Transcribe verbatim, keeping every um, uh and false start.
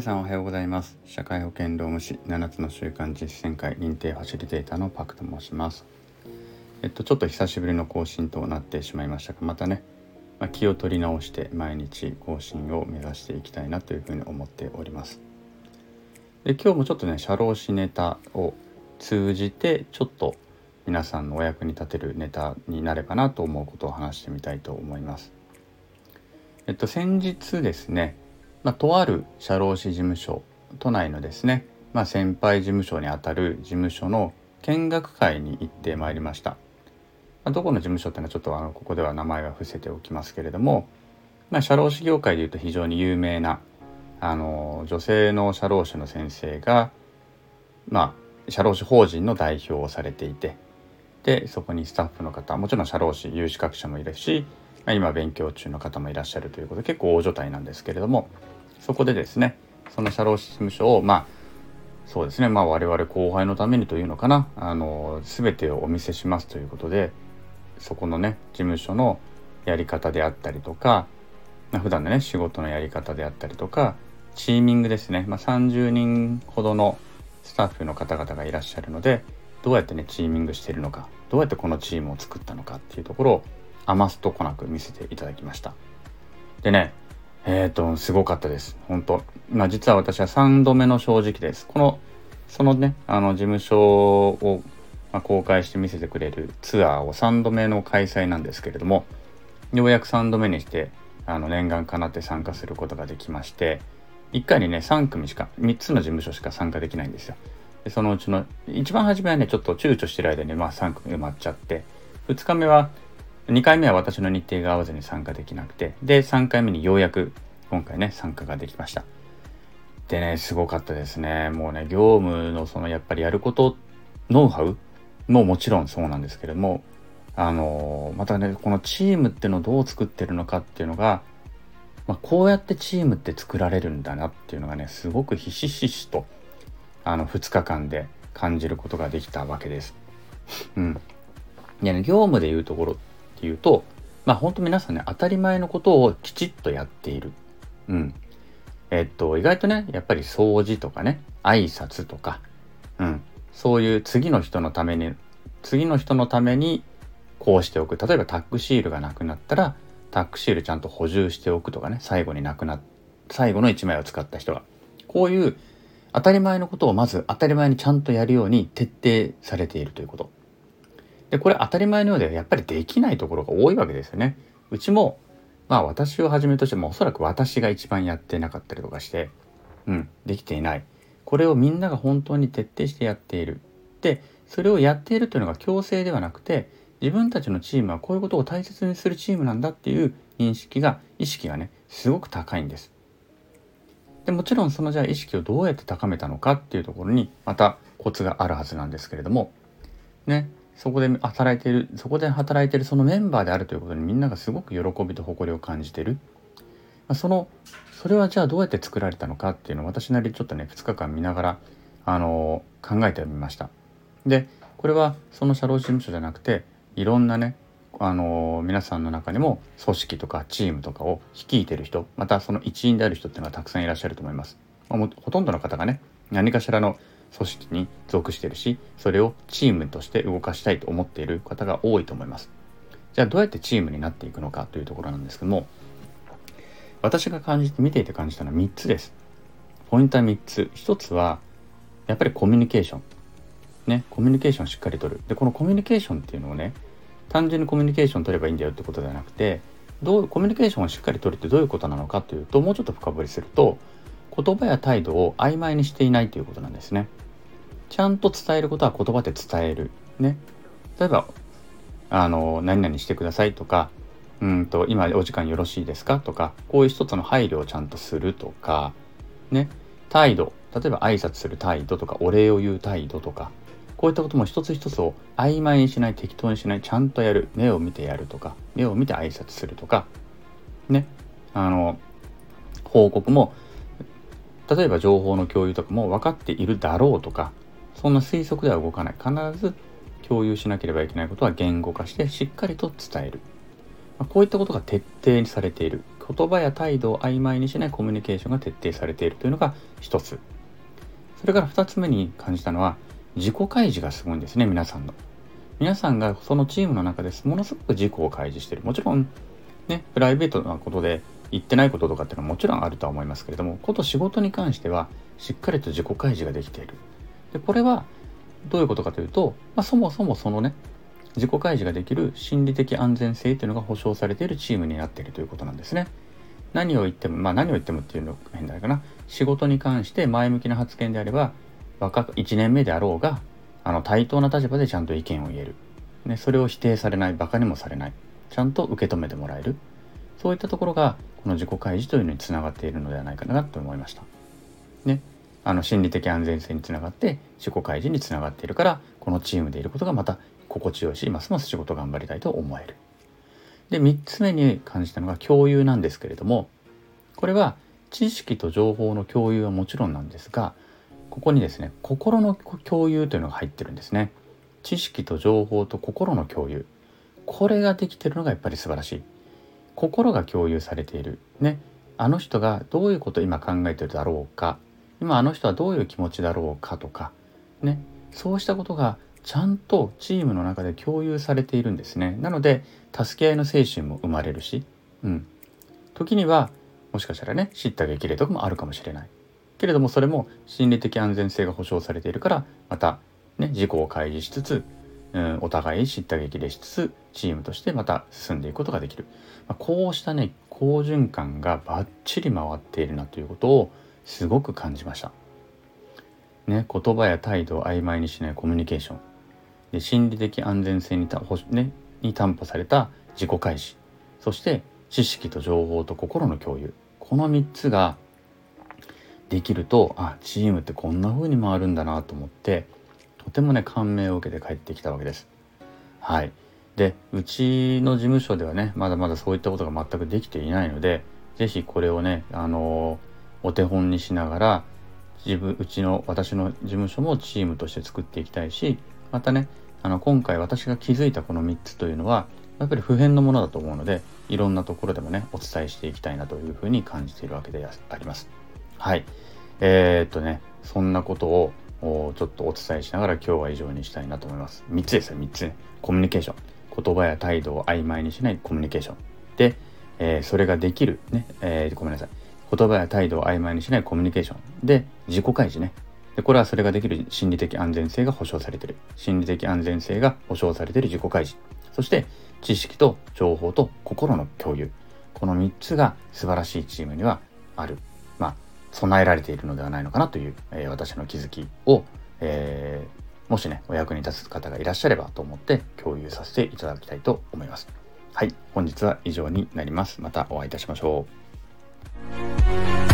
皆さんおはようございます。社会保険労務士ななつの習慣実践会認定ファシリテーターのパクと申します。えっとちょっと久しぶりの更新となってしまいましたが、またね、まあ、気を取り直して毎日更新を目指していきたいなというふうに思っております。で、今日もちょっとね、社労士ネタを通じてちょっと皆さんのお役に立てるネタになればなと思うことを話してみたいと思います。えっと先日ですね、まあ、とある社労士事務所、都内のですね、まあ、先輩事務所にあたる事務所の見学会に行ってまいりました。まあ、どこの事務所っていうのはちょっとあのここでは名前は伏せておきますけれども、まあ、社労士業界でいうと非常に有名なあの女性の社労士の先生が、まあ、社労士法人の代表をされていて、でそこにスタッフの方、もちろん社労士有資格者もいるし、今勉強中の方もいらっしゃるということで結構大所帯なんですけれども、そこでですね、その社労士事務所をまあそうですね、まあ我々後輩のためにというのかな、あの全てをお見せしますということで、そこのね事務所のやり方であったりとか、まあ、普段のね仕事のやり方であったりとか、チーミングですね、まあ、さんじゅうにんほどのスタッフの方々がいらっしゃるので、どうやってねチーミングしているのか、どうやってこのチームを作ったのかっていうところを余すとこなく見せていただきました。でね、えっとすごかったです本当。まあ実は私はさんどめの正直です。このそのねあの事務所を、まあ、公開して見せてくれるツアーをさんどめの開催なんですけれども、ようやくさんどめにしてあの念願かなって参加することができまして、いっかいにねさん組しか、みっつの事務所しか参加できないんですよ。でそのうちの一番初めはねちょっと躊躇してる間に、まあ、さん組埋まっちゃって、ふつかめはにかいめは私の日程が合わずに参加できなくて、でさんかいめにようやく今回ね参加ができました。でね、すごかったですね。もうね業務のそのやっぱりやることノウハウももちろんそうなんですけれども、あのー、またねこのチームってのをどう作ってるのかっていうのが、まあ、こうやってチームって作られるんだなっていうのがねすごくひしひしとあのふつかかんで感じることができたわけです。うん。でね、業務でいうところっていうと、まあ本当皆さんね当たり前のことをきちっとやっている。うん。えっと意外とねやっぱり掃除とかね、挨拶とか、うん、そういう次の人のために次の人のためにこうしておく。例えばタックシールがなくなったらタックシールちゃんと補充しておくとかね、最後になくな最後のいちまいを使った人が、こういう当たり前のことをまず当たり前にちゃんとやるように徹底されているということ。で、これ当たり前のようでやっぱりできないところが多いわけですよね。うちも、まあ私をはじめとしてもおそらく私が一番やってなかったりとかして、うん、できていない。これをみんなが本当に徹底してやっている。で、それをやっているというのが強制ではなくて、自分たちのチームはこういうことを大切にするチームなんだっていう認識が、意識がね、すごく高いんです。でもちろんそのじゃあ意識をどうやって高めたのかっていうところにまたコツがあるはずなんですけれどもね、そこで働いているそこで働いているそのメンバーであるということにみんながすごく喜びと誇りを感じている。そのそれはじゃあどうやって作られたのかっていうのを私なりちょっとねふつかかん見ながらあの考えてみました。でこれはその社労士事務所じゃなくて、いろんなねあの皆さんの中にも組織とかチームとかを率いている人、またその一員である人っていうのがたくさんいらっしゃると思います。まあ、ほとんどの方がね何かしらの組織に属しているし、それをチームとして動かしたいと思っている方が多いと思います。じゃあどうやってチームになっていくのかというところなんですけども、私が感じて見ていて感じたのはみっつです。ポイントはみっつ。ひとつはやっぱりコミュニケーションね、コミュニケーションをしっかりとる。でこのコミュニケーションっていうのをね、単純にコミュニケーション取ればいいんだよってことではなくて、どうコミュニケーションをしっかり取るってどういうことなのかというと、もうちょっと深掘りすると、言葉や態度を曖昧にしていないということなんですね。ちゃんと伝えることは言葉で伝えるね。例えばあの何々してくださいとか、うんと今お時間よろしいですかとか、こういう一つの配慮をちゃんとするとかね、態度、例えば挨拶する態度とかお礼を言う態度とか、こういったことも一つ一つを曖昧にしない、適当にしない、ちゃんとやる、目を見てやるとか、目を見て挨拶するとかね、あの報告も例えば情報の共有とかも分かっているだろうとか、そんな推測では動かない。必ず共有しなければいけないことは言語化してしっかりと伝える。こういったことが徹底にされている。言葉や態度を曖昧にしないコミュニケーションが徹底されているというのが一つ。それから二つ目に感じたのは、自己開示がすごいんですね、皆さんの。皆さんがそのチームの中ですものすごく自己を開示している。もちろんね、プライベートなことで言ってないこととかっていうのはもちろんあるとは思いますけれども、こと仕事に関してはしっかりと自己開示ができている。で、これはどういうことかというと、まあ、そもそもそのね、自己開示ができる心理的安全性というのが保障されているチームになっているということなんですね。何を言っても、まあ何を言ってもっていうの変だかな。仕事に関して前向きな発言であれば、若くいちねんめであろうが、あの対等な立場でちゃんと意見を言える。ね、それを否定されない、バカにもされない。ちゃんと受け止めてもらえる。そういったところが、この自己開示というのにつながっているのではないかなと思いました。ね、あの心理的安全性につながって、自己開示につながっているから、このチームでいることがまた心地よいし、ますます仕事頑張りたいと思える。で、みっつめに感じたのが共有なんですけれども、これは知識と情報の共有はもちろんなんですが、ここにですね、心の共有というのが入ってるんですね。知識と情報と心の共有。これができているのがやっぱり素晴らしい。心が共有されている。ね。あの人がどういうことを今考えているだろうか。今あの人はどういう気持ちだろうかとか。ね。そうしたことがちゃんとチームの中で共有されているんですね。なので、助け合いの精神も生まれるし。うん。時には、もしかしたらね、叱咤激励とかもあるかもしれない。けれどもそれも心理的安全性が保障されているから、またね、自己を開示しつつ、うん、お互い叱咤激励しつつチームとしてまた進んでいくことができる、まあ、こうしたね、好循環がバッチリ回っているなということをすごく感じました、ね、言葉や態度を曖昧にしないコミュニケーションで、心理的安全性にた、ね、に担保された自己開示、そして知識と情報と心の共有、このみっつができると、あ、チームってこんな風に回るんだなと思って、とてもね、感銘を受けて帰ってきたわけです。はい。で、うちの事務所ではね、まだまだそういったことが全くできていないので、ぜひこれをね、あのー、お手本にしながら、自分うちの私の事務所もチームとして作っていきたいし、またね、あの今回私が気づいたこのみっつというのはやっぱり普遍のものだと思うので、いろんなところでもね、お伝えしていきたいなというふうに感じているわけであります。はい。えー、っとね、そんなことをちょっとお伝えしながら、今日は以上にしたいなと思います。みっつですよ、みっつ、ね。コミュニケーション。言葉や態度を曖昧にしないコミュニケーション。で、えー、それができる、ね、えー、ごめんなさい。言葉や態度を曖昧にしないコミュニケーション。で、自己開示ね。で、これはそれができる心理的安全性が保障されている。心理的安全性が保障されている自己開示。そして、知識と情報と心の共有。このみっつが素晴らしいチームにはある。まあ、備えられているのではないのかなという、えー、私の気づきを、えー、もしね、お役に立つ方がいらっしゃればと思って共有させていただきたいと思います。はい、本日は以上になります。またお会いいたしましょう。